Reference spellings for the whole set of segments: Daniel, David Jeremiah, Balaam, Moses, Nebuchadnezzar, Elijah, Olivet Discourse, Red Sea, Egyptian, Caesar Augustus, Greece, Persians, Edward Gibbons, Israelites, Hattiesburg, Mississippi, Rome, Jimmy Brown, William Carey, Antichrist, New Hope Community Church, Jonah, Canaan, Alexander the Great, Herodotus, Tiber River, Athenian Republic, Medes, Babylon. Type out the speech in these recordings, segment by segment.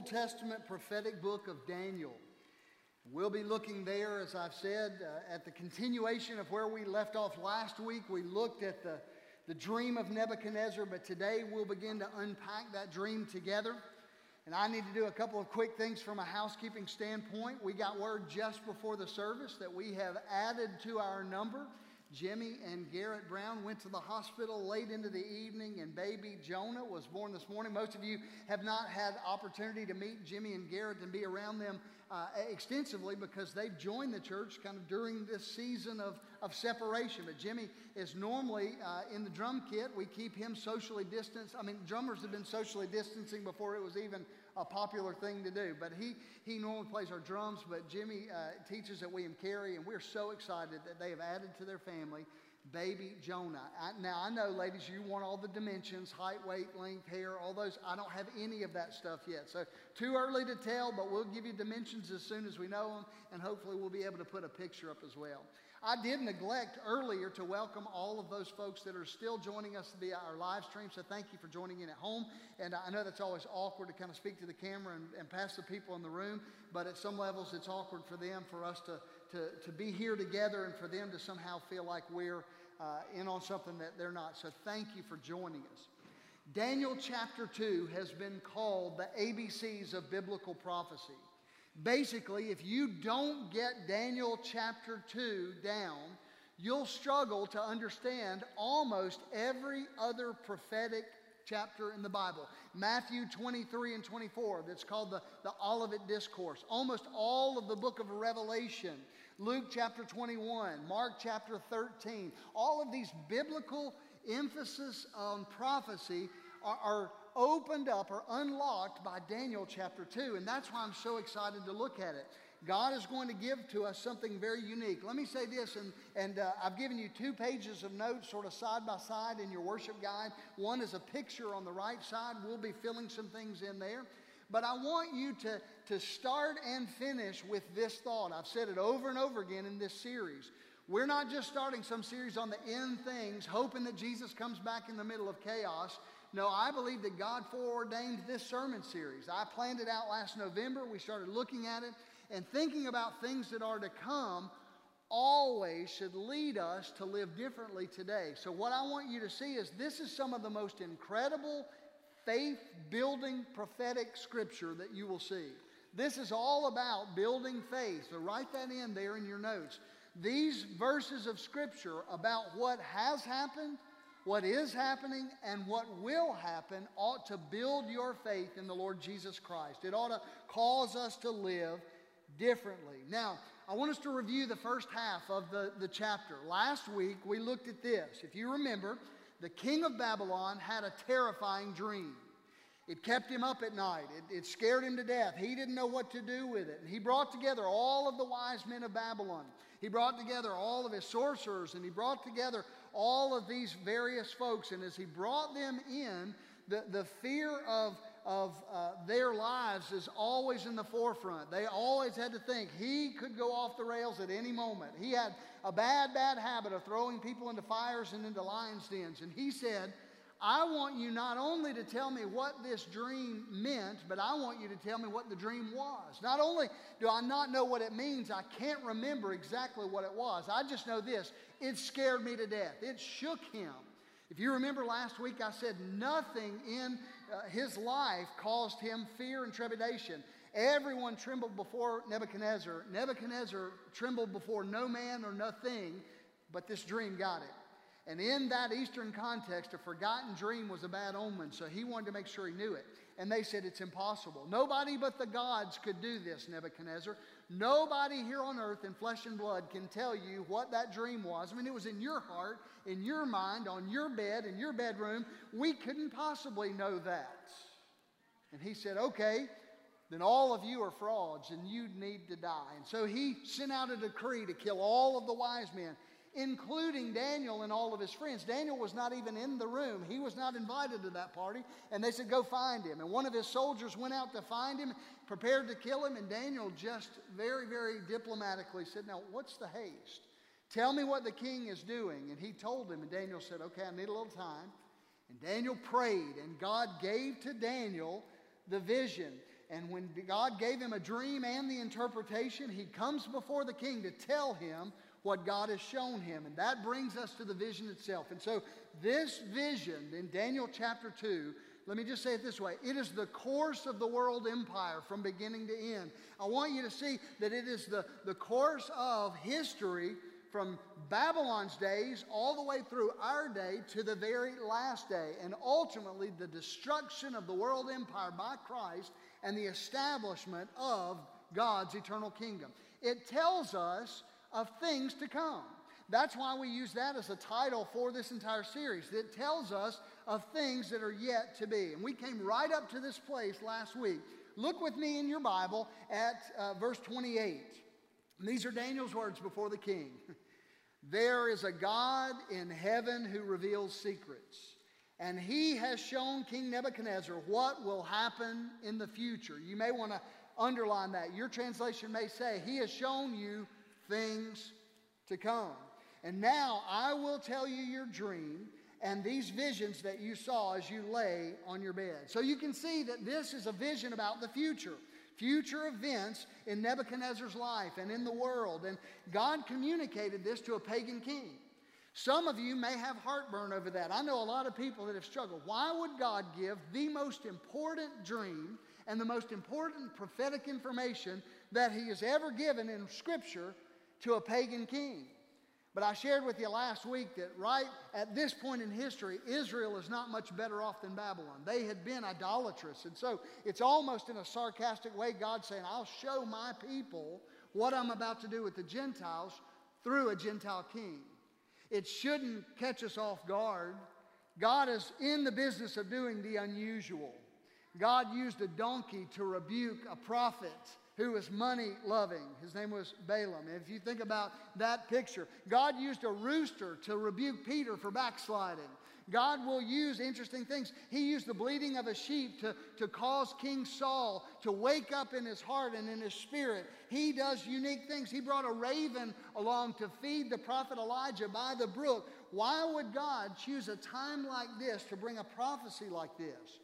Old Testament prophetic book of Daniel. We'll be looking there, as I've said, at the continuation of where we left off last week. We looked at the dream of Nebuchadnezzar, but today we'll begin to unpack that dream together. And I need to do a couple of quick things from a housekeeping standpoint. We got word just before the service that we have added to our number. Jimmy and Garrett Brown went to the hospital late into the evening, and baby Jonah was born this morning. Most of you have not had opportunity to meet Jimmy and Garrett and be around them extensively because they've joined the church kind of during this season of separation. But Jimmy is normally in the drum kit. We keep him socially distanced. I mean, drummers have been socially distancing before it was even a popular thing to do. But he normally plays our drums, but Jimmy teaches at William Carey, and we're so excited that they have added to their family baby Jonah. Now, I know, ladies, you want all the dimensions, height, weight, length, hair, all those. I don't have any of that stuff yet. So too early to tell, but we'll give you dimensions as soon as we know them, and hopefully we'll be able to put a picture up as well. I did neglect earlier to welcome all of those folks that are still joining us via our live stream, so thank you for joining in at home. And I know that's always awkward to kind of speak to the camera and pass the people in the room, but at some levels it's awkward for them, for us to be here together and for them to somehow feel like we're in on something that they're not. So thank you for joining us. Daniel chapter 2 has been called the ABCs of biblical prophecy. Basically, if you don't get Daniel chapter 2 down, you'll struggle to understand almost every other prophetic chapter in the Bible. Matthew 23 and 24, that's called the Olivet Discourse. Almost all of the book of Revelation. Luke chapter 21, Mark chapter 13. All of these biblical emphasis on prophecy are opened up or unlocked by Daniel chapter 2, and that's why I'm so excited to look at it. God is going to give to us something very unique. Let me say this, and I've given you 2 pages of notes sort of side by side in your worship guide. One is a picture on the right side. We'll be filling some things in there. But I want you to start and finish with this thought. I've said it over and over again in this series. We're not just starting some series on the end things, hoping that Jesus comes back in the middle of chaos. No, I believe that God foreordained this sermon series. I planned it out last November. We started looking at it, and thinking about things that are to come always should lead us to live differently today. So what I want you to see is this is some of the most incredible faith-building prophetic scripture that you will see. This is all about building faith. So write that in there in your notes. These verses of scripture about what has happened, what is happening, and what will happen ought to build your faith in the Lord Jesus Christ. It ought to cause us to live differently. Now, I want us to review the first half of the chapter. Last week, we looked at this. If you remember, the king of Babylon had a terrifying dream. It kept him up at night. It scared him to death. He didn't know what to do with it. And he brought together all of the wise men of Babylon. He brought together all of his sorcerers, and he brought together all of these various folks. And as he brought them in, the fear of their lives is always in the forefront. They always had to think he could go off the rails at any moment. He had a bad habit of throwing people into fires and into lions' dens. And he said, I want you not only to tell me what this dream meant, but I want you to tell me what the dream was. Not only do I not know what it means, I can't remember exactly what it was. I just know this, it scared me to death. It shook him. If you remember last week, I said nothing in his life caused him fear and trepidation. Everyone trembled before Nebuchadnezzar. Nebuchadnezzar trembled before no man or nothing, but this dream got him. And in that Eastern context, a forgotten dream was a bad omen, so he wanted to make sure he knew it. And they said, it's impossible. Nobody but the gods could do this, Nebuchadnezzar. Nobody here on earth in flesh and blood can tell you what that dream was. I mean, it was in your heart, in your mind, on your bed, in your bedroom. We couldn't possibly know that. And he said, okay, then all of you are frauds, and you need to die. And so he sent out a decree to kill all of the wise men, including Daniel and all of his friends. Daniel was not even in the room. He was not invited to that party. And they said, go find him. And one of his soldiers went out to find him, prepared to kill him. And Daniel just very, very diplomatically said, now, what's the haste? Tell me what the king is doing. And he told him. And Daniel said, okay, I need a little time. And Daniel prayed. And God gave to Daniel the vision. And when God gave him a dream and the interpretation, he comes before the king to tell him what God has shown him. And that brings us to the vision itself. And so this vision in Daniel chapter 2, let me just say it this way. It is the course of the world empire from beginning to end. I want you to see that it is the course of history from Babylon's days all the way through our day to the very last day. And ultimately, the destruction of the world empire by Christ and the establishment of God's eternal kingdom. It tells us of things to come. That's why we use that as a title for this entire series. It tells us of things that are yet to be. And we came right up to this place last week. Look with me in your Bible at verse 28. And these are Daniel's words before the king. There is a God in heaven who reveals secrets, and he has shown King Nebuchadnezzar what will happen in the future. You may want to underline that. Your translation may say, he has shown you things to come. And now I will tell you your dream and these visions that you saw as you lay on your bed. So you can see that this is a vision about the future. Future events in Nebuchadnezzar's life and in the world. And God communicated this to a pagan king. Some of you may have heartburn over that. I know a lot of people that have struggled. Why would God give the most important dream and the most important prophetic information that he has ever given in Scripture to a pagan king? But I shared with you last week that right at this point in history, Israel is not much better off than Babylon. They had been idolatrous. And so it's almost in a sarcastic way God saying, I'll show my people what I'm about to do with the Gentiles through a Gentile king. It shouldn't catch us off guard. God is in the business of doing the unusual. God used a donkey to rebuke a prophet who was money-loving. His name was Balaam. And if you think about that picture, God used a rooster to rebuke Peter for backsliding. God will use interesting things. He used the bleating of a sheep to cause King Saul to wake up in his heart and in his spirit. He does unique things. He brought a raven along to feed the prophet Elijah by the brook. Why would God choose a time like this to bring a prophecy like this?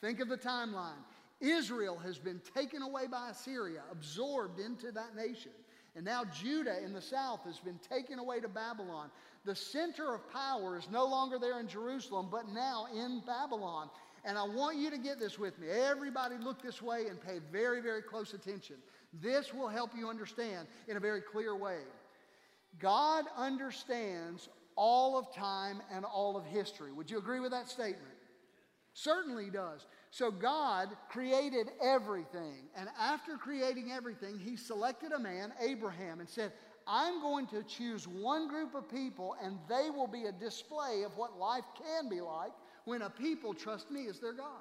Think of the timeline. Israel has been taken away by Assyria, absorbed into that nation. And now Judah in the south has been taken away to Babylon. The center of power is no longer there in Jerusalem, but now in Babylon. And I want you to get this with me. Everybody look this way and pay very, very close attention. This will help you understand in a very clear way. God understands all of time and all of history. Would you agree with that statement? Certainly does. So God created everything. And after creating everything, he selected a man, Abraham, and said, I'm going to choose one group of people, and they will be a display of what life can be like when a people trust me as their God.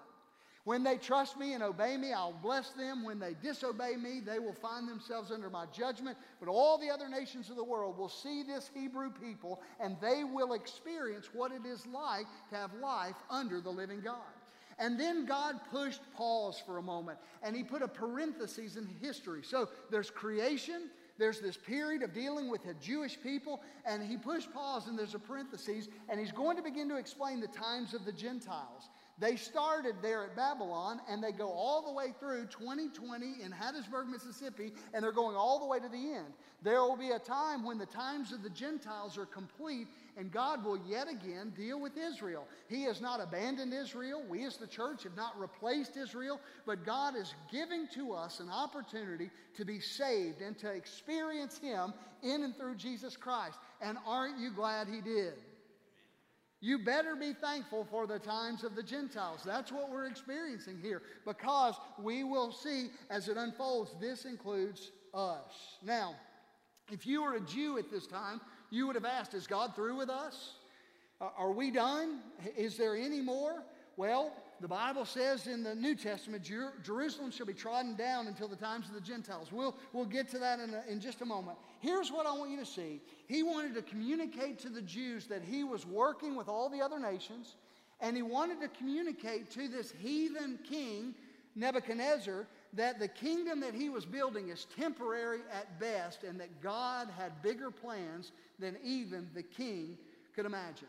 When they trust me and obey me, I'll bless them. When they disobey me, they will find themselves under my judgment. But all the other nations of the world will see this Hebrew people, and they will experience what it is like to have life under the living God. And then God pushed pause for a moment, and he put a parenthesis in history. So there's creation. There's this period of dealing with the Jewish people, and he pushed pause, and there's a parenthesis, and he's going to begin to explain the times of the Gentiles. They started there at Babylon, and they go all the way through 2020 in Hattiesburg, Mississippi, and they're going all the way to the end. There will be a time when the times of the Gentiles are complete, and God will yet again deal with Israel. He has not abandoned Israel. We as the church have not replaced Israel, but God is giving to us an opportunity to be saved and to experience him in and through Jesus Christ. And aren't you glad he did? You better be thankful for the times of the Gentiles. That's what we're experiencing here, because we will see as it unfolds, this includes us. Now, if you were a Jew at this time, you would have asked, is God through with us? Are we done? Is there any more? Well, the Bible says in the New Testament, Jerusalem shall be trodden down until the times of the Gentiles. We'll get to that in just a moment. Here's what I want you to see. He wanted to communicate to the Jews that he was working with all the other nations, and he wanted to communicate to this heathen king, Nebuchadnezzar, that the kingdom that he was building is temporary at best, and that God had bigger plans than even the king could imagine.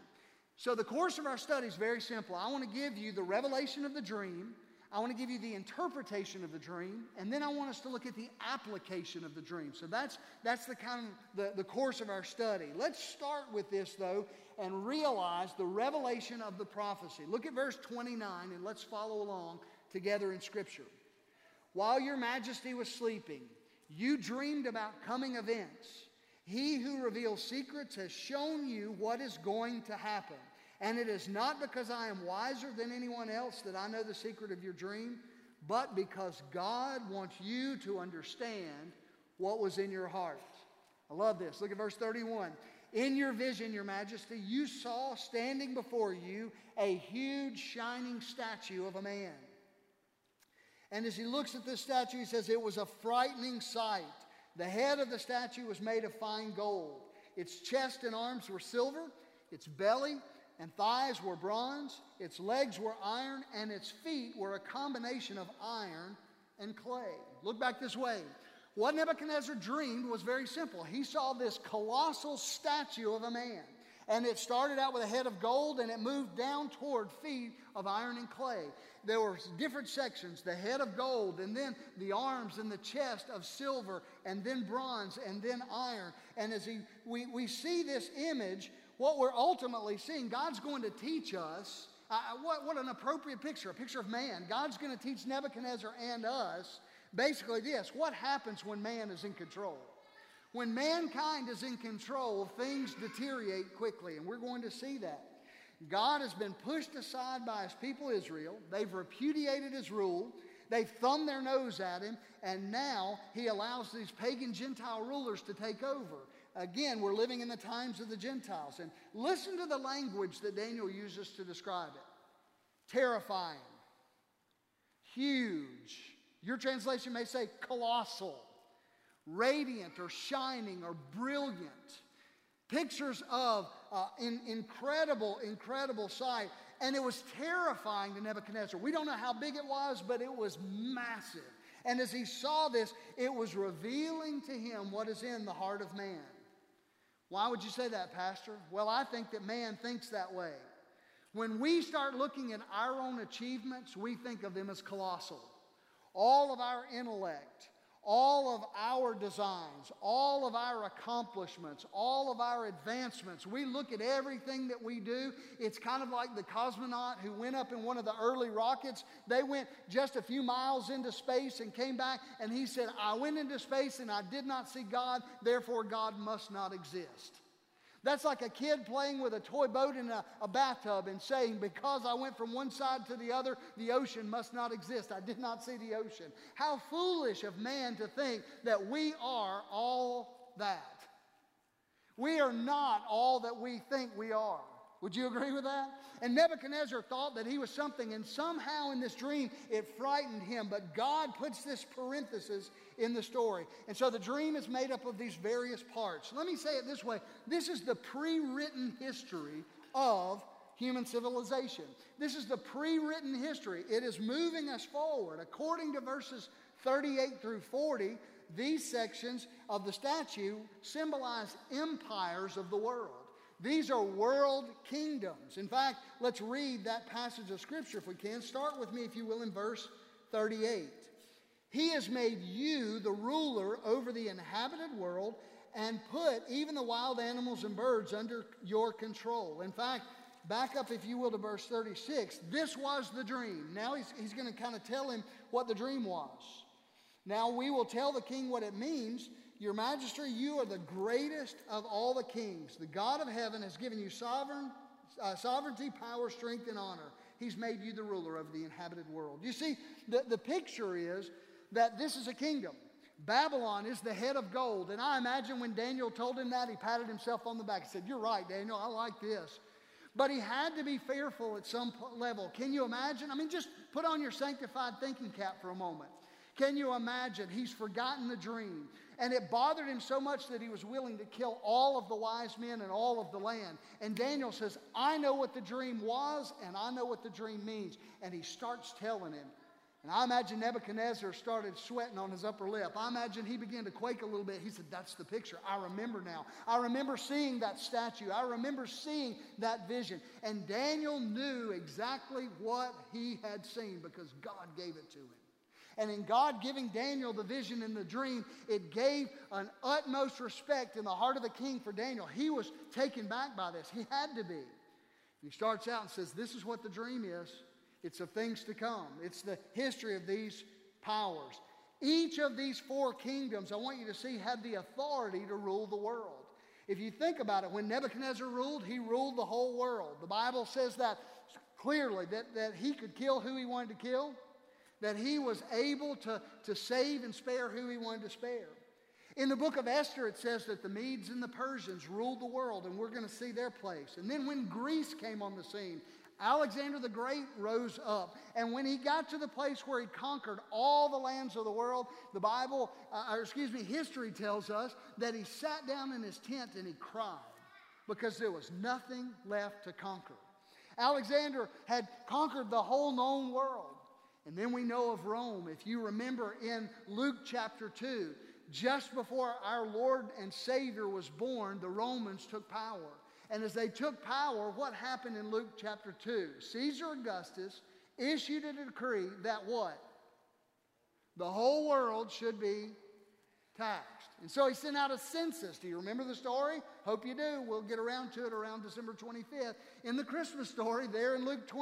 So the course of our study is very simple. I want to give you the revelation of the dream. I want to give you the interpretation of the dream, and then I want us to look at the application of the dream. So that's the kind of the course of our study. Let's start with this, though, and realize the revelation of the prophecy. Look at verse 29, and let's follow along together in Scripture. While your majesty was sleeping, you dreamed about coming events. He who reveals secrets has shown you what is going to happen. And it is not because I am wiser than anyone else that I know the secret of your dream, but because God wants you to understand what was in your heart. I love this. Look at verse 31. In your vision, your majesty, you saw standing before you a huge shining statue of a man. And as he looks at this statue, he says, it was a frightening sight. The head of the statue was made of fine gold. Its chest and arms were silver. Its belly and thighs were bronze, its legs were iron, and its feet were a combination of iron and clay. Look back this way. What Nebuchadnezzar dreamed was very simple. He saw this colossal statue of a man, and it started out with a head of gold, and it moved down toward feet of iron and clay. There were different sections, the head of gold, and then the arms and the chest of silver, and then bronze, and then iron. And as we see this image, what we're ultimately seeing, God's going to teach us, what an appropriate picture, a picture of man. God's going to teach Nebuchadnezzar and us basically this: what happens when man is in control? When mankind is in control, things deteriorate quickly, and we're going to see that. God has been pushed aside by his people Israel. They've repudiated his rule. They've thumbed their nose at him, and now he allows these pagan Gentile rulers to take over. Again, we're living in the times of the Gentiles. And listen to the language that Daniel uses to describe it. Terrifying. Huge. Your translation may say colossal. Radiant or shining or brilliant. Pictures of incredible, incredible sight. And it was terrifying to Nebuchadnezzar. We don't know how big it was, but it was massive. And as he saw this, it was revealing to him what is in the heart of man. Why would you say that, Pastor? Well, I think that man thinks that way. When we start looking at our own achievements, we think of them as colossal. All of our intellect, all of our designs, all of our accomplishments, all of our advancements, we look at everything that we do. It's kind of like the cosmonaut who went up in one of the early rockets. They went just a few miles into space and came back, and he said, I went into space and I did not see God, therefore God must not exist. That's like a kid playing with a toy boat in a bathtub and saying, because I went from one side to the other, the ocean must not exist. I did not see the ocean. How foolish of man to think that we are all that. We are not all that we think we are. Would you agree with that? And Nebuchadnezzar thought that he was something, and somehow in this dream it frightened him. But God puts this parenthesis in the story. And so the dream is made up of these various parts. Let me say it this way. This is the pre-written history of human civilization. This is the pre-written history. It is moving us forward. According to verses 38 through 40, these sections of the statue symbolize empires of the world. These are world kingdoms. In fact, let's read that passage of Scripture if we can. Start with me, if you will, in verse 38. He has made you the ruler over the inhabited world and put even the wild animals and birds under your control. In fact, back up, if you will, to verse 36. This was the dream. Now he's going to kind of tell him what the dream was. Now we will tell the king what it means. Your Majesty, you are the greatest of all the kings. The God of heaven has given you sovereignty, power, strength, and honor. He's made you the ruler over the inhabited world. You see, the picture is that this is a kingdom. Babylon is the head of gold. And I imagine when Daniel told him that, he patted himself on the back and said, you're right, Daniel, I like this. But he had to be fearful at some level. Can you imagine? I mean, just put on your sanctified thinking cap for a moment. Can you imagine? He's forgotten the dream. And it bothered him so much that he was willing to kill all of the wise men and all of the land. And Daniel says, I know what the dream was, and I know what the dream means. And he starts telling him And I imagine Nebuchadnezzar started sweating on his upper lip. I imagine he began to quake a little bit. He said, that's the picture. I remember now. I remember seeing that statue. I remember seeing that vision. And Daniel knew exactly what he had seen because God gave it to him. And in God giving Daniel the vision and the dream, it gave an utmost respect in the heart of the king for Daniel. He was taken back by this. He had to be. And he starts out and says, this is what the dream is. It's of things to come. It's the history of these powers. Each of these four kingdoms, I want you to see, had the authority to rule the world. If you think about it, when Nebuchadnezzar ruled, he ruled the whole world. The Bible says that clearly, that he could kill who he wanted to kill, that he was able to save and spare who he wanted to spare. In the book of Esther, it says that the Medes and the Persians ruled the world, and we're going to see their place. And then when Greece came on the scene, Alexander the Great rose up, and when he got to the place where he conquered all the lands of the world, the Bible, history tells us that he sat down in his tent and he cried because there was nothing left to conquer. Alexander had conquered the whole known world. And then we know of Rome. If you remember in Luke chapter 2, just before our Lord and Savior was born, the Romans took power. And as they took power, what happened in Luke chapter 2? Caesar Augustus issued a decree that what? The whole world should be taxed. And so he sent out a census. Do you remember the story? Hope you do. We'll get around to it around December 25th. In the Christmas story there in Luke 2,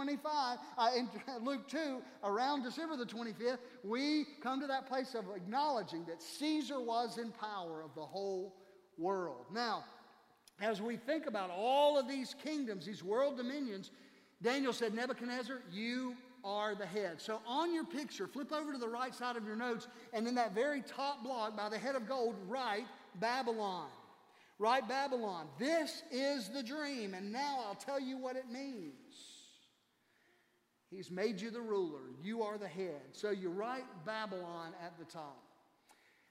around December the 25th, we come to that place of acknowledging that Caesar was in power of the whole world. Now, as we think about all of these kingdoms, these world dominions, Daniel said, Nebuchadnezzar, you are the head. So on your picture, flip over to the right side of your notes, and in that very top block by the head of gold, write Babylon. Write Babylon. This is the dream, and now I'll tell you what it means. He's made you the ruler. You are the head. So you write Babylon at the top.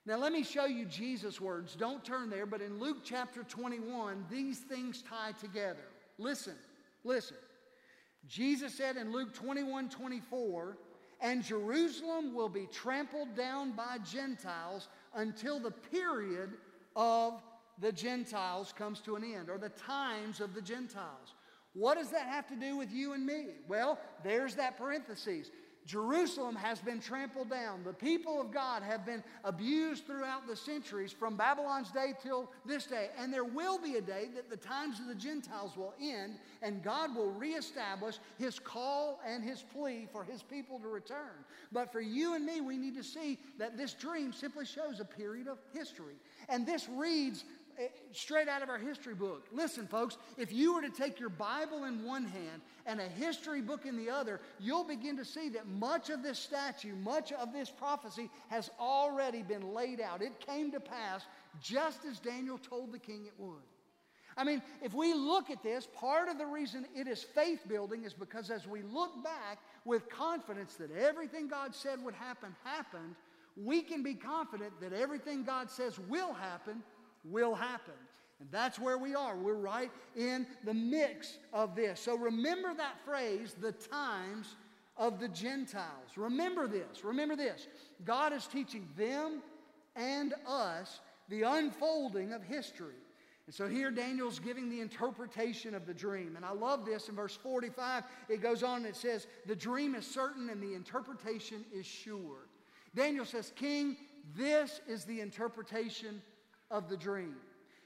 Now let me show you Jesus' words. Don't turn there, but in Luke chapter 21, these things tie together. Listen. Jesus said in Luke 21:24, and Jerusalem will be trampled down by Gentiles until the period of the Gentiles comes to an end, or the times of the Gentiles. What does that have to do with you and me? Well, there's that parenthesis. Jerusalem has been trampled down. The people of God have been abused throughout the centuries from Babylon's day till this day. And there will be a day that the times of the Gentiles will end and God will reestablish his call and his plea for his people to return. But for you and me, we need to see that this dream simply shows a period of history. And this reads straight out of our history book. Listen, folks, if you were to take your Bible in one hand and a history book in the other, you'll begin to see that much of this statue, much of this prophecy has already been laid out. It came to pass just as Daniel told the king it would. I mean, if we look at this, part of the reason it is faith building is because as we look back with confidence that everything God said would happen, happened, we can be confident that everything God says will happen. And that's where we are. We're right in the mix of this. So remember that phrase, the times of the Gentiles. Remember this. God is teaching them and us the unfolding of history. And so here Daniel's giving the interpretation of the dream. And I love this in verse 45. It goes on and it says, the dream is certain and the interpretation is sure. Daniel says, King, this is the interpretation of the dream.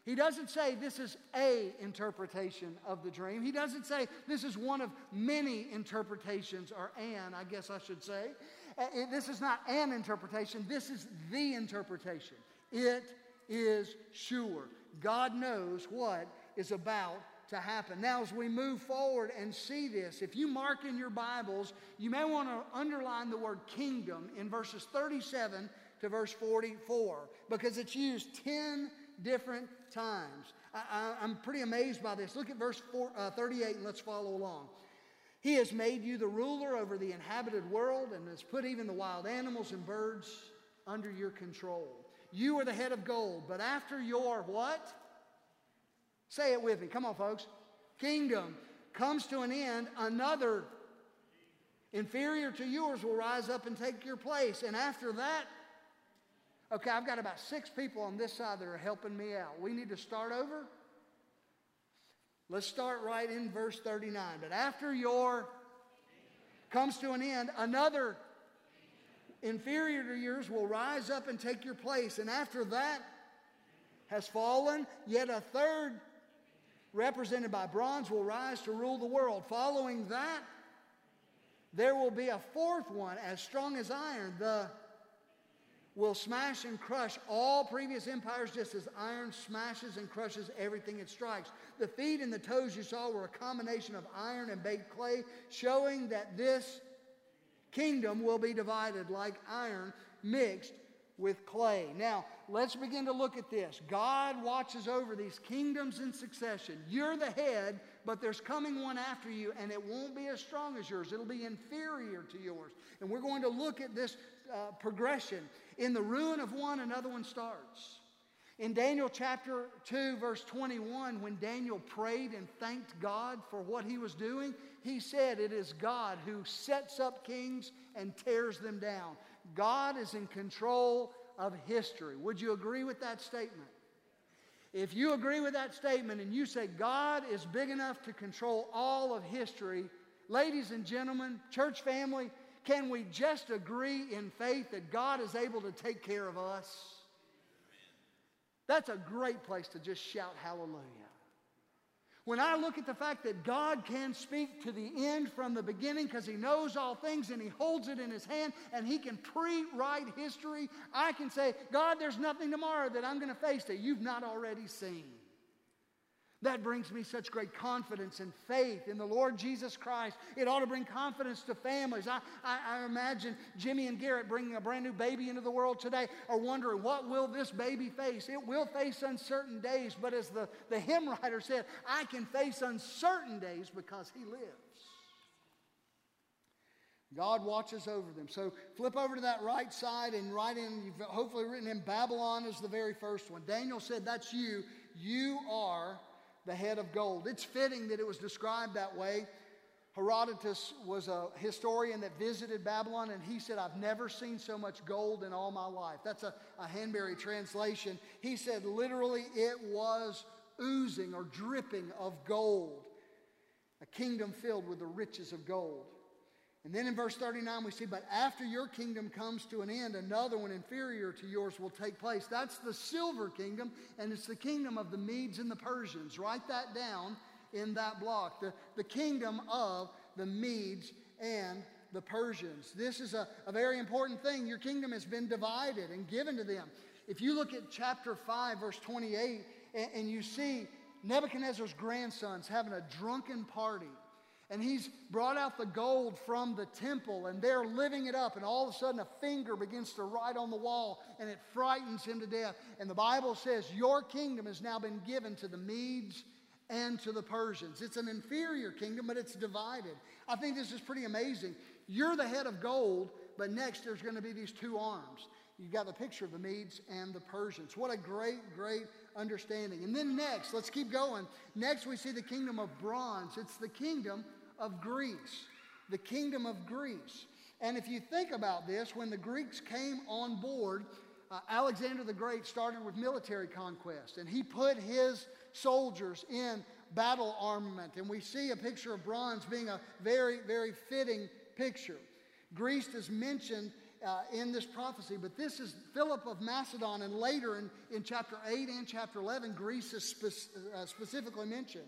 He doesn't say this is a interpretation of the dream. He doesn't say this is one of many interpretations, or an, I guess I should say. This is not an interpretation. This is the interpretation. It is sure. God knows what is about to happen. Now, as we move forward and see this, if you mark in your Bibles, you may want to underline the word kingdom in verses 37 to verse 44, because it's used 10 different times. I'm pretty amazed by this. Look at verse 38 and let's follow along. He has made you the ruler over the inhabited world and has put even the wild animals and birds under your control. You are the head of gold, but after your what? Say it with me. Come on, folks. Kingdom comes to an end. Another inferior to yours will rise up and take your place. And after that, okay, I've got about 6 people on this side that are helping me out. We need to start over. Let's start right in verse 39. But after your comes to an end, another inferior to yours will rise up and take your place. And after that has fallen, yet a third represented by bronze will rise to rule the world. Following that, there will be a fourth one as strong as iron. The will smash and crush all previous empires just as iron smashes and crushes everything it strikes. The feet and the toes you saw were a combination of iron and baked clay, showing that this kingdom will be divided like iron mixed with clay. Now, let's begin to look at this. God watches over these kingdoms in succession. You're the head, but there's coming one after you, and it won't be as strong as yours. It'll be inferior to yours. And we're going to look at this progression. In the ruin of one, another one starts. In Daniel chapter 2, verse 21, when Daniel prayed and thanked God for what he was doing, he said, "It is God who sets up kings and tears them down." God is in control of history. Would you agree with that statement? If you agree with that statement and you say God is big enough to control all of history, ladies and gentlemen, church family, can we just agree in faith that God is able to take care of us? That's a great place to just shout hallelujah. When I look at the fact that God can speak to the end from the beginning because he knows all things and he holds it in his hand and he can pre-write history, I can say, God, there's nothing tomorrow that I'm going to face that you've not already seen. That brings me such great confidence and faith in the Lord Jesus Christ. It ought to bring confidence to families. I imagine Jimmy and Garrett bringing a brand new baby into the world today are wondering, what will this baby face? It will face uncertain days, but as the hymn writer said, I can face uncertain days because he lives. God watches over them. So flip over to that right side and write in, you've hopefully written in, Babylon is the very first one. Daniel said, that's you. You are the head of gold. It's fitting that it was described that way. Herodotus was a historian that visited Babylon, and he said, I've never seen so much gold in all my life. That's a Hanbury translation. He said literally it was oozing or dripping of gold, a kingdom filled with the riches of gold. And then in verse 39 we see, but after your kingdom comes to an end, another one inferior to yours will take place. That's the silver kingdom, and it's the kingdom of the Medes and the Persians. Write that down in that block, the kingdom of the Medes and the Persians. This is a very important thing. Your kingdom has been divided and given to them. If you look at chapter 5, verse 28, and you see Nebuchadnezzar's grandson's having a drunken party. And he's brought out the gold from the temple, and they're living it up. And all of a sudden, a finger begins to write on the wall, and it frightens him to death. And the Bible says, your kingdom has now been given to the Medes and to the Persians. It's an inferior kingdom, but it's divided. I think this is pretty amazing. You're the head of gold, but next there's going to be these two arms. You've got the picture of the Medes and the Persians. What a great, great understanding. And then next, let's keep going. Next, we see the kingdom of bronze. It's the kingdom of Greece, the kingdom of Greece. And if you think about this, when the Greeks came on board, Alexander the Great started with military conquest, and he put his soldiers in battle armament. And we see a picture of bronze being a very, very fitting picture. Greece is mentioned in this prophecy, but this is Philip of Macedon, and later in chapter 8 and chapter 11, Greece is specifically mentioned.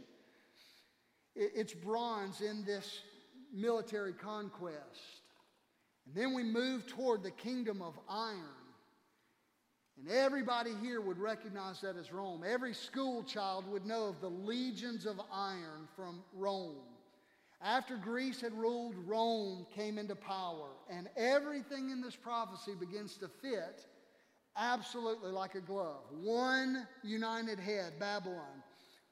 It's bronze in this military conquest. And then we move toward the kingdom of iron. And everybody here would recognize that as Rome. Every school child would know of the legions of iron from Rome. After Greece had ruled, Rome came into power. And everything in this prophecy begins to fit absolutely like a glove. One united head, Babylon.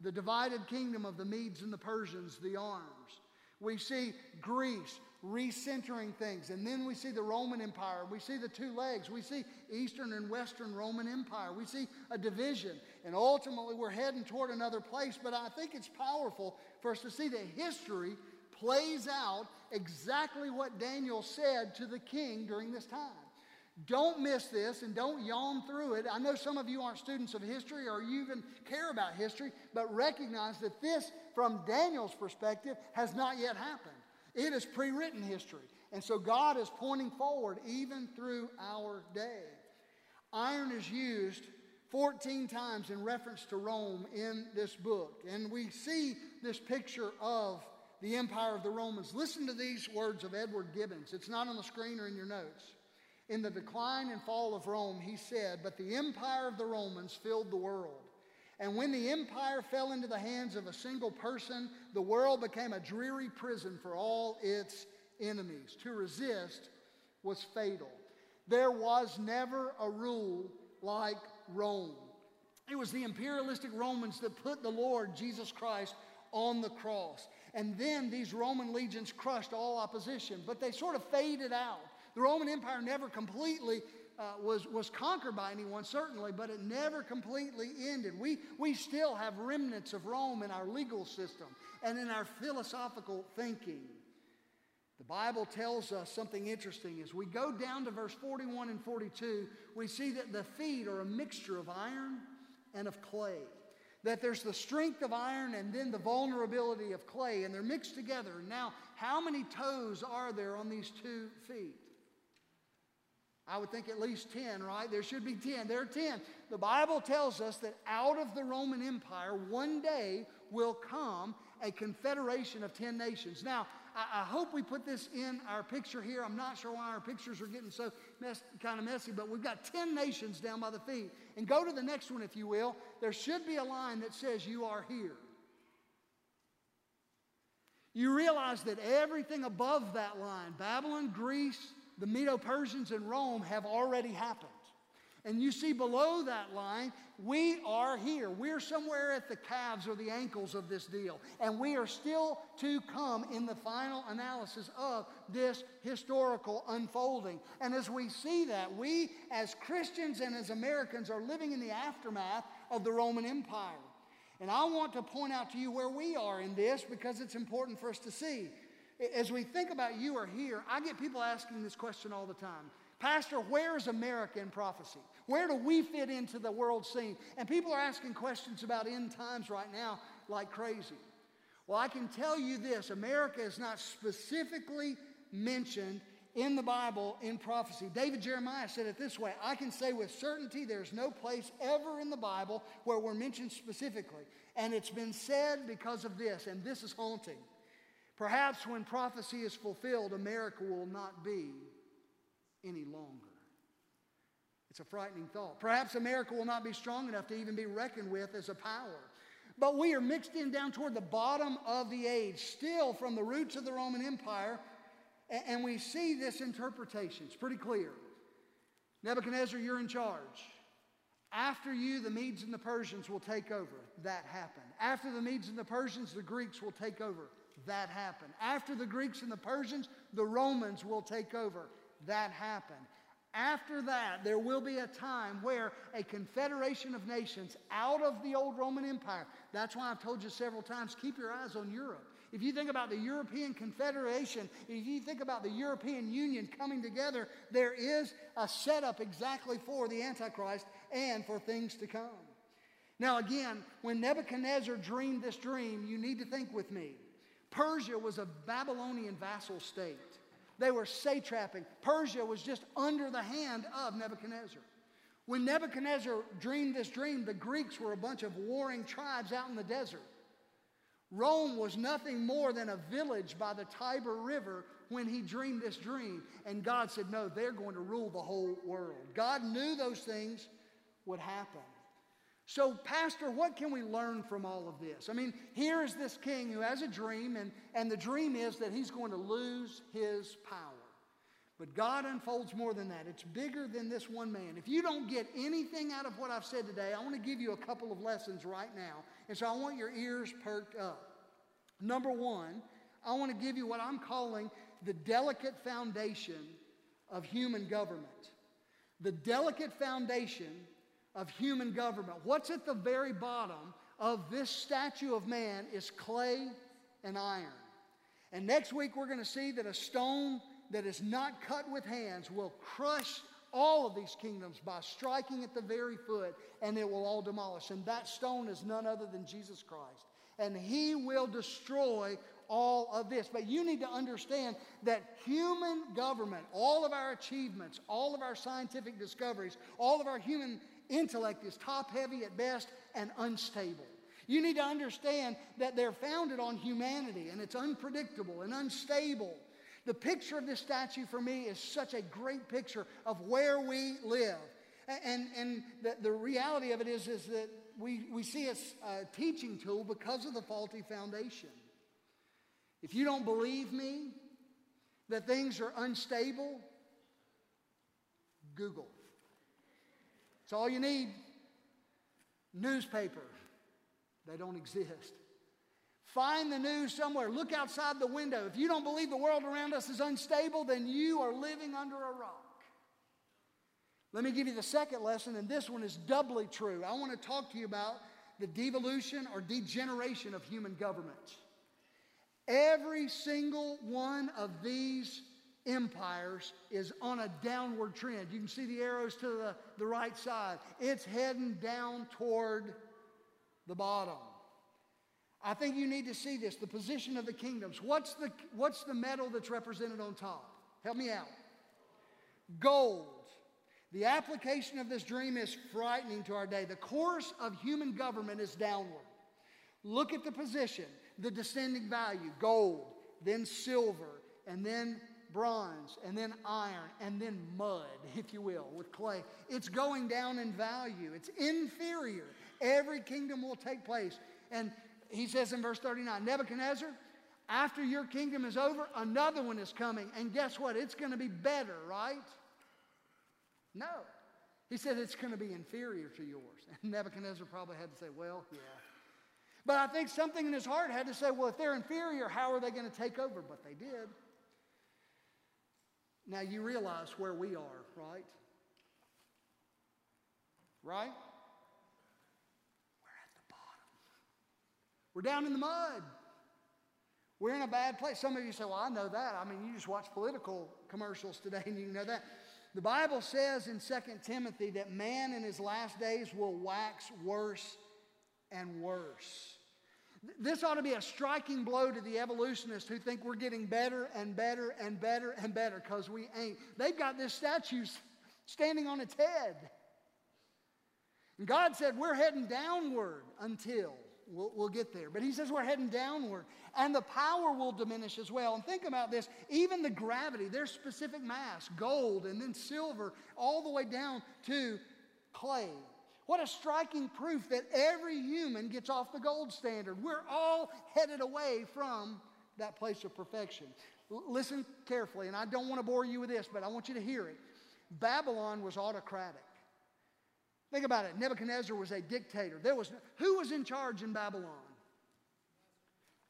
The divided kingdom of the Medes and the Persians, the arms. We see Greece recentering things. And then we see the Roman Empire. We see the two legs. We see Eastern and Western Roman Empire. We see a division. And ultimately, we're heading toward another place. But I think it's powerful for us to see that history plays out exactly what Daniel said to the king during this time. Don't miss this and don't yawn through it. I know some of you aren't students of history or you even care about history, but recognize that this, from Daniel's perspective, has not yet happened. It is pre-written history. And so God is pointing forward even through our day. Iron is used 14 times in reference to Rome in this book. And we see this picture of the empire of the Romans. Listen to these words of Edward Gibbons. It's not on the screen or in your notes. In the decline and fall of Rome, he said, "But the empire of the Romans filled the world. And when the empire fell into the hands of a single person, the world became a dreary prison for all its enemies. To resist was fatal. There was never a rule like Rome. It was the imperialistic Romans that put the Lord Jesus Christ on the cross. And then these Roman legions crushed all opposition, but they sort of faded out. The Roman Empire never completely was conquered by anyone, certainly, but it never completely ended. We still have remnants of Rome in our legal system and in our philosophical thinking. The Bible tells us something interesting. As we go down to verse 41 and 42, we see that the feet are a mixture of iron and of clay. That there's the strength of iron and then the vulnerability of clay, and they're mixed together. Now, how many toes are there on these 2 feet? I would think at least 10, right? There should be 10. There are 10. The Bible tells us that out of the Roman Empire one day will come a confederation of 10 nations. Now, I hope we put this in our picture here. I'm not sure why our pictures are getting so kind of messy, but we've got 10 nations down by the feet. And go to the next one, if you will. There should be a line that says, "You are here." You realize that everything above that line, Babylon, Greece, the Medo-Persians, and Rome, have already happened. And you see below that line, we are here. We're somewhere at the calves or the ankles of this deal. And we are still to come in the final analysis of this historical unfolding. And as we see that, we as Christians and as Americans are living in the aftermath of the Roman Empire. And I want to point out to you where we are in this because it's important for us to see. As we think about "You are here," I get people asking this question all the time. "Pastor, where is America in prophecy? Where do we fit into the world scene?" And people are asking questions about end times right now like crazy. Well, I can tell you this. America is not specifically mentioned in the Bible in prophecy. David Jeremiah said it this way: "I can say with certainty there's no place ever in the Bible where we're mentioned specifically. And it's been said because of this, and this is haunting. Perhaps when prophecy is fulfilled, America will not be any longer." It's a frightening thought. Perhaps America will not be strong enough to even be reckoned with as a power. But we are mixed in down toward the bottom of the age, still from the roots of the Roman Empire, and we see this interpretation. It's pretty clear. Nebuchadnezzar, you're in charge. After you, the Medes and the Persians will take over. That happened. After the Medes and the Persians, the Greeks will take over. That happened. After the Greeks and the Persians, the Romans will take over. That happened. After that, there will be a time where a confederation of nations out of the old Roman Empire. That's why I've told you several times, keep your eyes on Europe. If you think about the European Confederation, if you think about the European Union coming together, there is a setup exactly for the Antichrist and for things to come. Now again, when Nebuchadnezzar dreamed this dream, you need to think with me. Persia was a Babylonian vassal state. They were satrapping. Persia was just under the hand of Nebuchadnezzar. When Nebuchadnezzar dreamed this dream, the Greeks were a bunch of warring tribes out in the desert. Rome was nothing more than a village by the Tiber River when he dreamed this dream. And God said, "No, they're going to rule the whole world." God knew those things would happen. So, Pastor, what can we learn from all of this? I mean, here is this king who has a dream, and the dream is that he's going to lose his power. But God unfolds more than that. It's bigger than this one man. If you don't get anything out of what I've said today, I want to give you a couple of lessons right now. And so I want your ears perked up. Number one, I want to give you what I'm calling the delicate foundation of human government. The delicate foundation of human government. What's at the very bottom of this statue of man is clay and iron. And next week we're going to see that a stone that is not cut with hands will crush all of these kingdoms by striking at the very foot, and it will all demolish. And that stone is none other than Jesus Christ. And he will destroy all of this. But you need to understand that human government, all of our achievements, all of our scientific discoveries, all of our human intellect is top-heavy at best and unstable. You need to understand that they're founded on humanity, and it's unpredictable and unstable. The picture of this statue for me is such a great picture of where we live. And the reality of it is that we see it's a teaching tool because of the faulty foundation. If you don't believe me that things are unstable, Google. It's all you need. Newspaper. They don't exist. Find the news somewhere. Look outside the window. If you don't believe the world around us is unstable, then you are living under a rock. Let me give you the second lesson, and this one is doubly true. I want to talk to you about the devolution or degeneration of human government. Every single one of these empires is on a downward trend. You can see the arrows to the right side. It's heading down toward the bottom. I think you need to see this, the position of the kingdoms. What's the metal that's represented on top? Help me out. Gold. The application of this dream is frightening to our day. The course of human government is downward. Look at the position, the descending value, gold, then silver, and then bronze, and then iron, and then mud, if you will, with clay. It's going down in value. It's inferior. Every kingdom will take place. And he says in verse 39, Nebuchadnezzar, after your kingdom is over, another one is coming. And guess what? It's going to be better, right? No. He said it's going to be inferior to yours. And Nebuchadnezzar probably had to say, well, yeah. But I think something in his heart had to say, well, if they're inferior, how are they going to take over? But they did. Now you realize where we are, right? Right? We're at the bottom. We're down in the mud. We're in a bad place. Some of you say, well, I know that. I mean, you just watch political commercials today and you know that. The Bible says in 2 Timothy that man in his last days will wax worse and worse. This ought to be a striking blow to the evolutionists who think we're getting better and better and better and better because we ain't. They've got this statue standing on its head. And God said we're heading downward until we'll get there. But he says we're heading downward and the power will diminish as well. And think about this, even the gravity, their specific mass, gold and then silver, all the way down to clay. What a striking proof that every human gets off the gold standard. We're all headed away from that place of perfection. Listen carefully, and I don't want to bore you with this, but I want you to hear it. Babylon was autocratic. Think about it. Nebuchadnezzar was a dictator. Who was in charge in Babylon?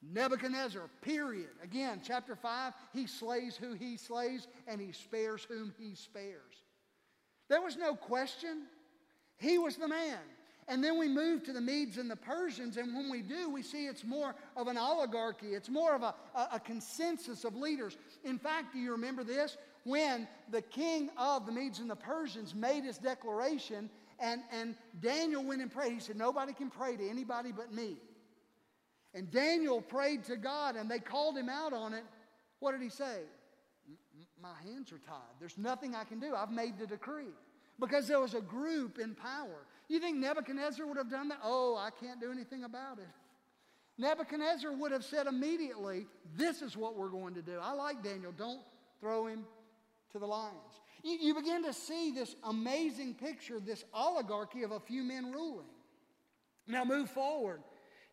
Nebuchadnezzar, period. Again, chapter 5, he slays who he slays, and he spares whom he spares. There was no question. He was the man. And then we move to the Medes and the Persians, and when we do, we see it's more of an oligarchy. It's more of a consensus of leaders. In fact, do you remember this? When the king of the Medes and the Persians made his declaration, and Daniel went and prayed. He said, nobody can pray to anybody but me. And Daniel prayed to God, and they called him out on it. What did he say? My hands are tied. There's nothing I can do. I've made the decree. Because there was a group in power. You think Nebuchadnezzar would have done that? Oh, I can't do anything about it. Nebuchadnezzar would have said immediately, this is what we're going to do. I like Daniel. Don't throw him to the lions. You begin to see this amazing picture, this oligarchy of a few men ruling. Now move forward.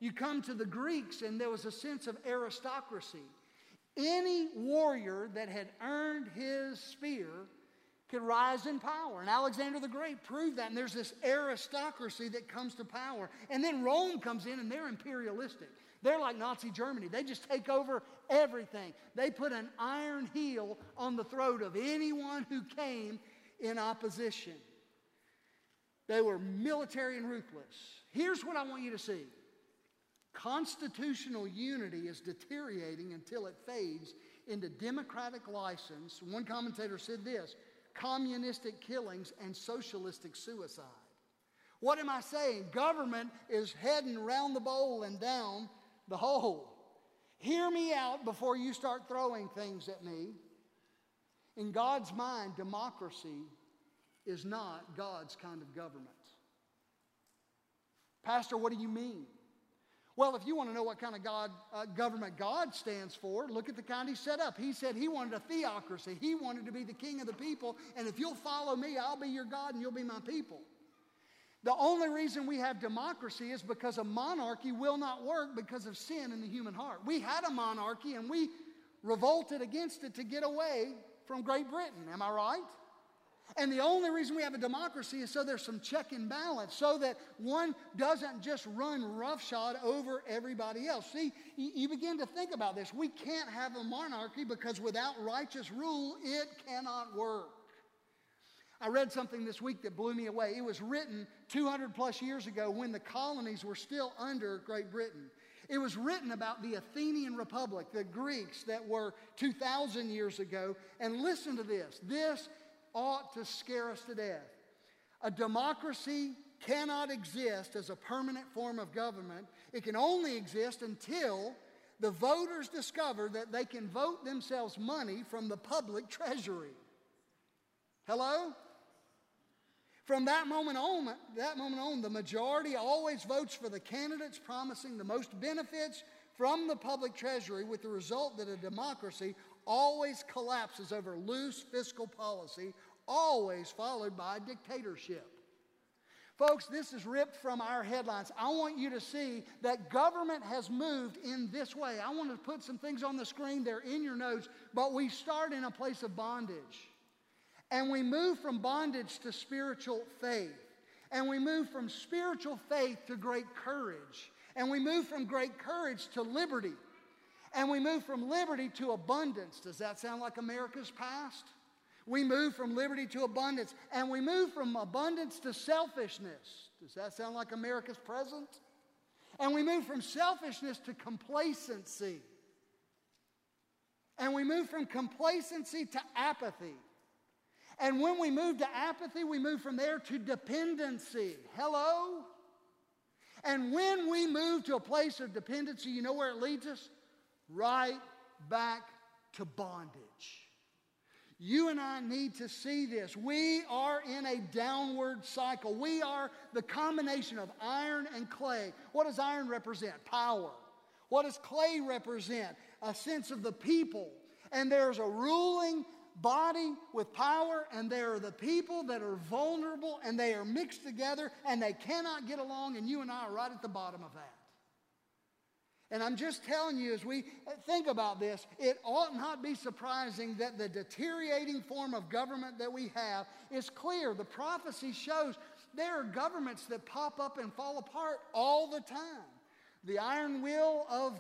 You come to the Greeks, and there was a sense of aristocracy. Any warrior that had earned his spear could rise in power. And Alexander the Great proved that. And there's this aristocracy that comes to power. And then Rome comes in and they're imperialistic. They're like Nazi Germany. They just take over everything. They put an iron heel on the throat of anyone who came in opposition. They were military and ruthless. Here's what I want you to see. Constitutional unity is deteriorating until it fades into democratic license. One commentator said this: communistic killings and socialistic suicide. What am I saying? Government is heading round the bowl and down the hole. Hear me out before you start throwing things at me. In God's mind, democracy is not God's kind of government. Pastor, what do you mean? Well, if you want to know what kind of government God stands for, look at the kind he set up. He said he wanted a theocracy. He wanted to be the king of the people. And if you'll follow me, I'll be your God and you'll be my people. The only reason we have democracy is because a monarchy will not work because of sin in the human heart. We had a monarchy and we revolted against it to get away from Great Britain. Am I right? And the only reason we have a democracy is so there's some check and balance, so that one doesn't just run roughshod over everybody else. See, you begin to think about this. We can't have a monarchy because without righteous rule, it cannot work. I read something this week that blew me away. It was written 200 plus years ago when the colonies were still under Great Britain. It was written about the Athenian Republic, the Greeks that were 2,000 years ago. And listen to this. This ought to scare us to death. A democracy cannot exist as a permanent form of government. It can only exist until the voters discover that they can vote themselves money from the public treasury. Hello? From that moment on, the majority always votes for the candidates promising the most benefits from the public treasury, with the result that a democracy always collapses over loose fiscal policy, always followed by a dictatorship. Folks, this is ripped from our headlines. I want you to see that government has moved in this way. I want to put some things on the screen there in your notes, but we start in a place of bondage. And we move from bondage to spiritual faith. And we move from spiritual faith to great courage. And we move from great courage to liberty. And we move from liberty to abundance. Does that sound like America's past? We move from liberty to abundance. And we move from abundance to selfishness. Does that sound like America's present? And we move from selfishness to complacency. And we move from complacency to apathy. And when we move to apathy, we move from there to dependency. Hello? And when we move to a place of dependency, you know where it leads us? Right back to bondage. You and I need to see this. We are in a downward cycle. We are the combination of iron and clay. What does iron represent? Power. What does clay represent? A sense of the people. And there's a ruling body with power, and there are the people that are vulnerable, and they are mixed together, and they cannot get along, and you and I are right at the bottom of that. And I'm just telling you, as we think about this, it ought not be surprising that the deteriorating form of government that we have is clear. The prophecy shows there are governments that pop up and fall apart all the time. The iron will of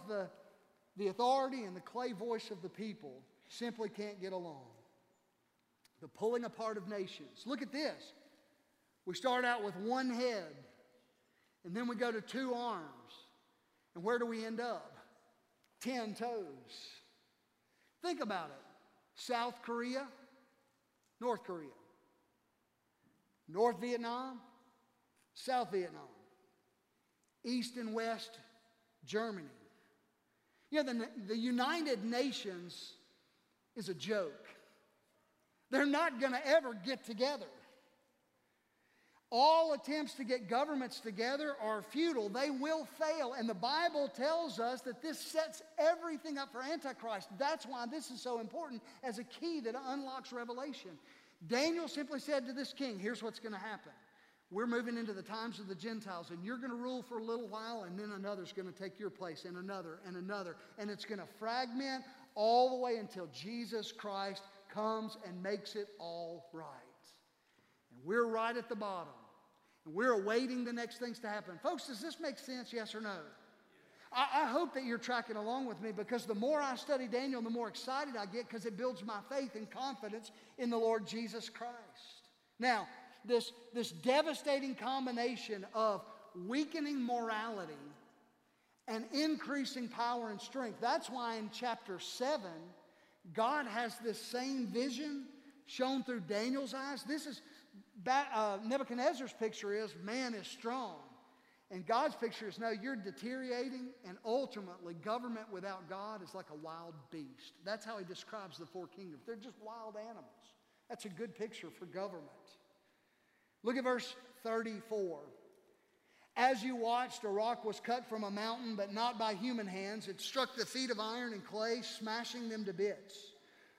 the authority and the clay voice of the people simply can't get along. The pulling apart of nations. Look at this. We start out with one head, and then we go to two arms. And where do we end up? 10 toes. Think about it. South Korea, North Korea, North Vietnam, South Vietnam, East and West Germany. You know, the United Nations is a joke. They're not going to ever get together. All attempts to get governments together are futile. They will fail. And the Bible tells us that this sets everything up for Antichrist. That's why this is so important as a key that unlocks revelation. Daniel simply said to this king, here's what's going to happen. We're moving into the times of the Gentiles, and you're going to rule for a little while, and then another's going to take your place, and another, and another. And it's going to fragment all the way until Jesus Christ comes and makes it all right. And we're right at the bottom. And we're awaiting the next things to happen. Folks, does this make sense, yes or no? I hope that you're tracking along with me, because the more I study Daniel, the more excited I get, because it builds my faith and confidence in the Lord Jesus Christ. Now, this devastating combination of weakening morality and increasing power and strength. That's why in chapter 7, God has this same vision shown through Daniel's eyes. This is, Nebuchadnezzar's picture is man is strong. And God's picture is, no, you're deteriorating, and ultimately government without God is like a wild beast. That's how he describes the four kingdoms. They're just wild animals. That's a good picture for government. Look at verse 34. As you watched, a rock was cut from a mountain, but not by human hands. It struck the feet of iron and clay, smashing them to bits.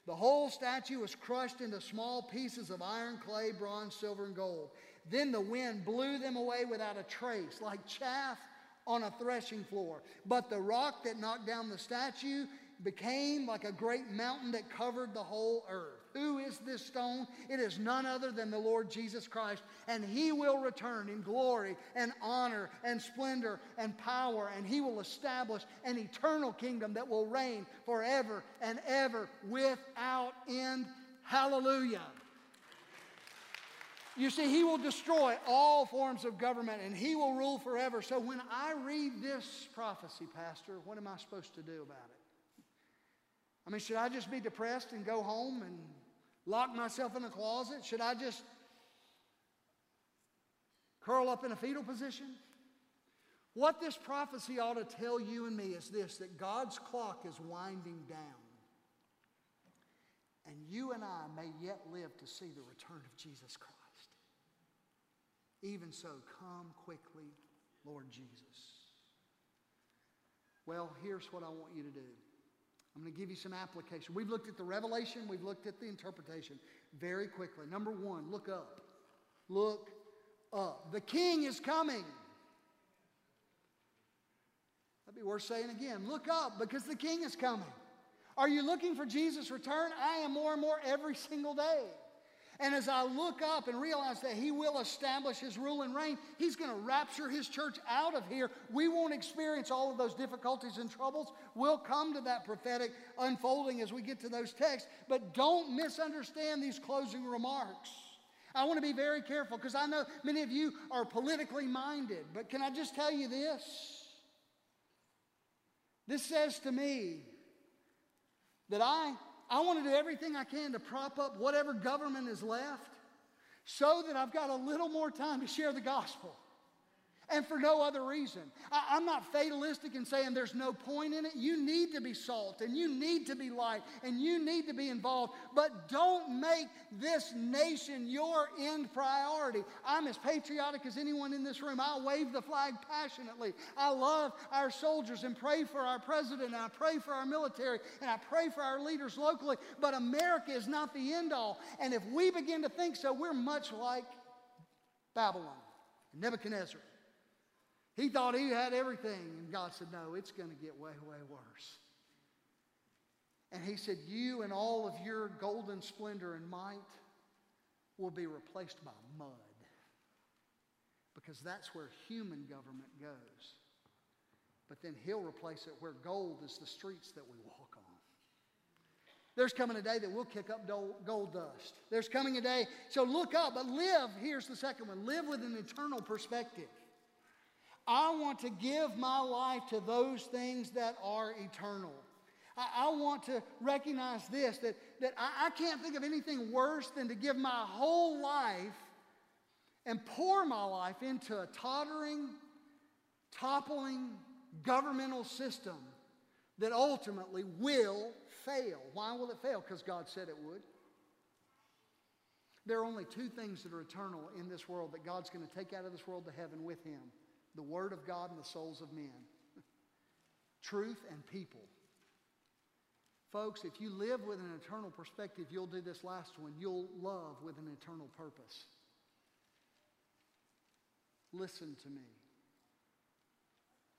The whole statue was crushed into small pieces of iron, clay, bronze, silver, and gold. Then the wind blew them away without a trace, like chaff on a threshing floor. But the rock that knocked down the statue became like a great mountain that covered the whole earth. Who is this stone? It is none other than the Lord Jesus Christ, and he will return in glory and honor and splendor and power, and he will establish an eternal kingdom that will reign forever and ever without end. Hallelujah. You see, he will destroy all forms of government, and he will rule forever. So when I read this prophecy, Pastor, what am I supposed to do about it? I mean, should I just be depressed and go home and lock myself in a closet? Should I just curl up in a fetal position? What this prophecy ought to tell you and me is this, that God's clock is winding down. And you and I may yet live to see the return of Jesus Christ. Even so, come quickly, Lord Jesus. Well, here's what I want you to do. I'm going to give you some application. We've looked at the revelation. We've looked at the interpretation very quickly. Number one, look up. Look up. The king is coming. That'd be worth saying again. Look up, because the king is coming. Are you looking for Jesus' return? I am more and more every single day. And as I look up and realize that he will establish his rule and reign, he's going to rapture his church out of here. We won't experience all of those difficulties and troubles. We'll come to that prophetic unfolding as we get to those texts. But don't misunderstand these closing remarks. I want to be very careful, because I know many of you are politically minded. But can I just tell you this? This says to me that I want to do everything I can to prop up whatever government is left so that I've got a little more time to share the gospel, and for no other reason. I'm not fatalistic in saying there's no point in it. You need to be salt, and you need to be light, and you need to be involved, but don't make this nation your end priority. I'm as patriotic as anyone in this room. I wave the flag passionately. I love our soldiers and pray for our president, and I pray for our military, and I pray for our leaders locally, but America is not the end all, and if we begin to think so, we're much like Babylon and Nebuchadnezzar. He thought he had everything, and God said, no, it's going to get way, way worse. And he said, you and all of your golden splendor and might will be replaced by mud, because that's where human government goes. But then he'll replace it where gold is the streets that we walk on. There's coming a day that we'll kick up gold dust. There's coming a day, so look up, but live, here's the second one, live with an eternal perspective. I want to give my life to those things that are eternal. I want to recognize this, that I can't think of anything worse than to give my whole life and pour my life into a tottering, toppling governmental system that ultimately will fail. Why will it fail? Because God said it would. There are only two things that are eternal in this world that God's going to take out of this world to heaven with him. The Word of God and the souls of men. Truth and people. Folks, if you live with an eternal perspective, you'll do this last one. You'll love with an eternal purpose. Listen to me.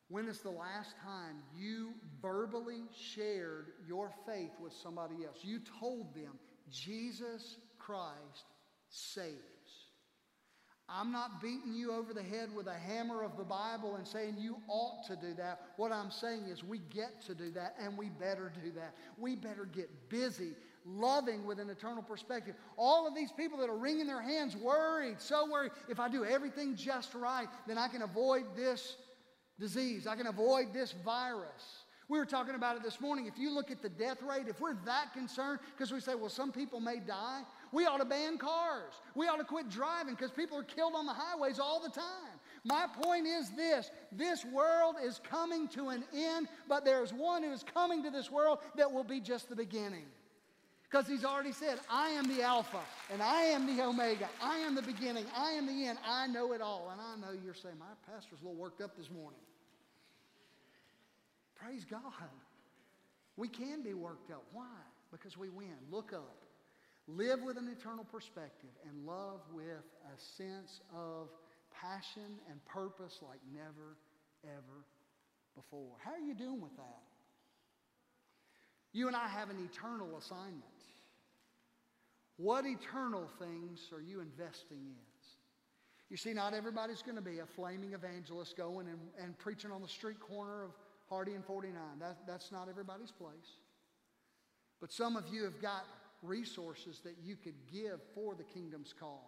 When is the last time you verbally shared your faith with somebody else? You told them, Jesus Christ saves. I'm not beating you over the head with a hammer of the Bible and saying you ought to do that. What I'm saying is we get to do that, and we better do that. We better get busy loving with an eternal perspective. All of these people that are wringing their hands worried, so worried, if I do everything just right, then I can avoid this disease. I can avoid this virus. We were talking about it this morning. If you look at the death rate, if we're that concerned, because we say, well, some people may die, we ought to ban cars. We ought to quit driving because people are killed on the highways all the time. My point is this. This world is coming to an end, but there is one who is coming to this world that will be just the beginning. Because he's already said, I am the Alpha and I am the Omega. I am the beginning. I am the end. I know it all. And I know you're saying, my pastor's a little worked up this morning. Praise God. We can be worked up. Why? Because we win. Look up. Live with an eternal perspective and love with a sense of passion and purpose like never, ever before. How are you doing with that? You and I have an eternal assignment. What eternal things are you investing in? You see, not everybody's going to be a flaming evangelist going and preaching on the street corner of Hardy and 49. That's not everybody's place. But some of you have got resources that you could give for the kingdom's cause.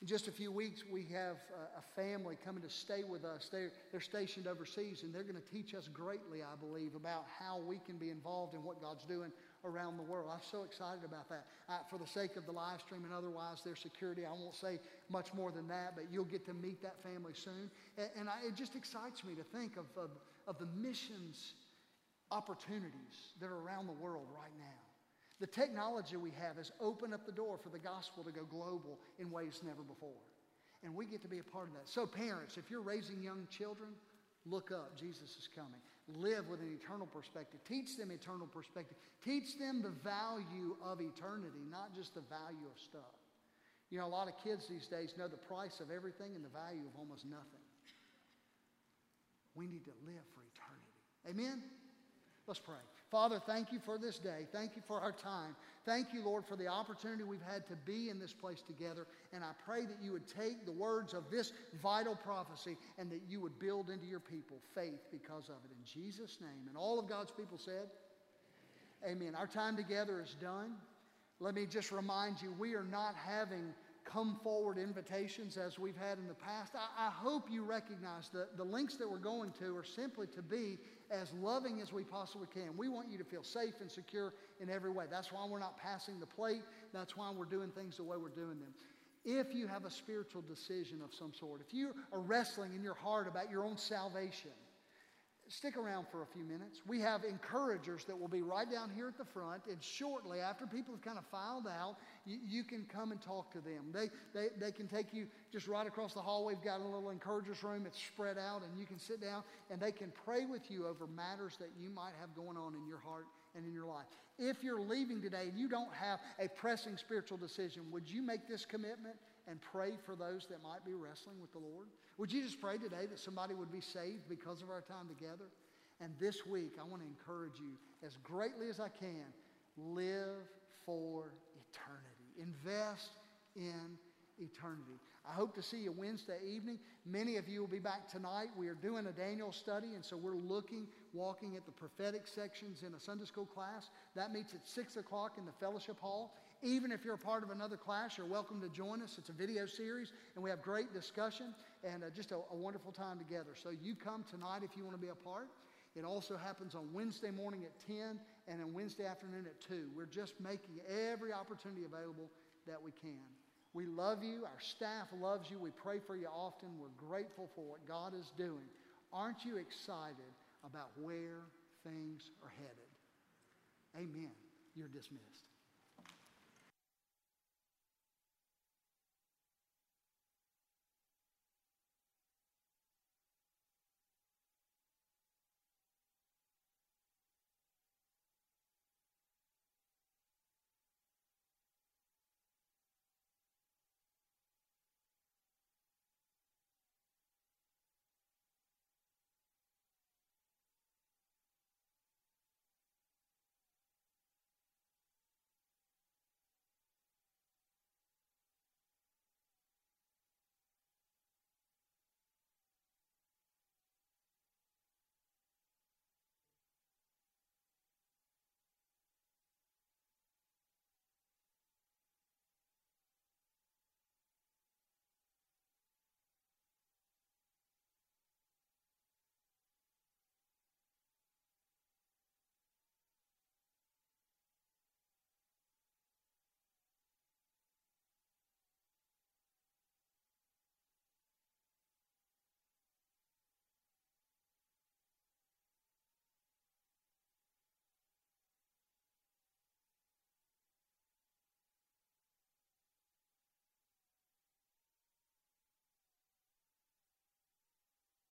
In just a few weeks, we have a family coming to stay with us. They're stationed overseas, and they're going to teach us greatly, I believe, about how we can be involved in what God's doing around the world. I'm so excited about that. For the sake of the live stream and otherwise their security, I won't say much more than that, but you'll get to meet that family soon. And it just excites me to think of the missions opportunities that are around the world right now. The technology we have has opened up the door for the gospel to go global in ways never before. And we get to be a part of that. So parents, if you're raising young children, look up. Jesus is coming. Live with an eternal perspective. Teach them eternal perspective. Teach them the value of eternity, not just the value of stuff. You know, a lot of kids these days know the price of everything and the value of almost nothing. We need to live for eternity. Amen? Let's pray. Father, thank you for this day. Thank you for our time. Thank you, Lord, for the opportunity we've had to be in this place together. And I pray that you would take the words of this vital prophecy and that you would build into your people faith because of it. In Jesus' name. And all of God's people said, amen. Our time together is done. Let me just remind you, we are not having come forward invitations as we've had in the past. I hope you recognize that the links that we're going to are simply to be as loving as we possibly can. We want you to feel safe and secure in every way. That's why we're not passing the plate. That's why we're doing things the way we're doing them. If you have a spiritual decision of some sort, if you are wrestling in your heart about your own salvation, stick around for a few minutes. We have encouragers that will be right down here at the front, and shortly after people have kind of filed out, you can come and talk to them. They can take you just right across the hall. We've got a little encouragers room. It's spread out, and you can sit down, and they can pray with you over matters that you might have going on in your heart and in your life. If you're leaving today and you don't have a pressing spiritual decision, would you make this commitment and pray for those that might be wrestling with the Lord? Would you just pray today that somebody would be saved because of our time together? And this week, I want to encourage you as greatly as I can, live for eternity. Invest in eternity. I hope to see you Wednesday evening. Many of you will be back tonight. We are doing a Daniel study, and so we're walking at the prophetic sections in a Sunday school class. That meets at 6 o'clock in the fellowship hall. Even if you're a part of another class, you're welcome to join us. It's a video series, and we have great discussion and just a wonderful time together. So you come tonight if you want to be a part. It also happens on Wednesday morning at 10 and on Wednesday afternoon at 2. We're just making every opportunity available that we can. We love you. Our staff loves you. We pray for you often. We're grateful for what God is doing. Aren't you excited about where things are headed? Amen. You're dismissed.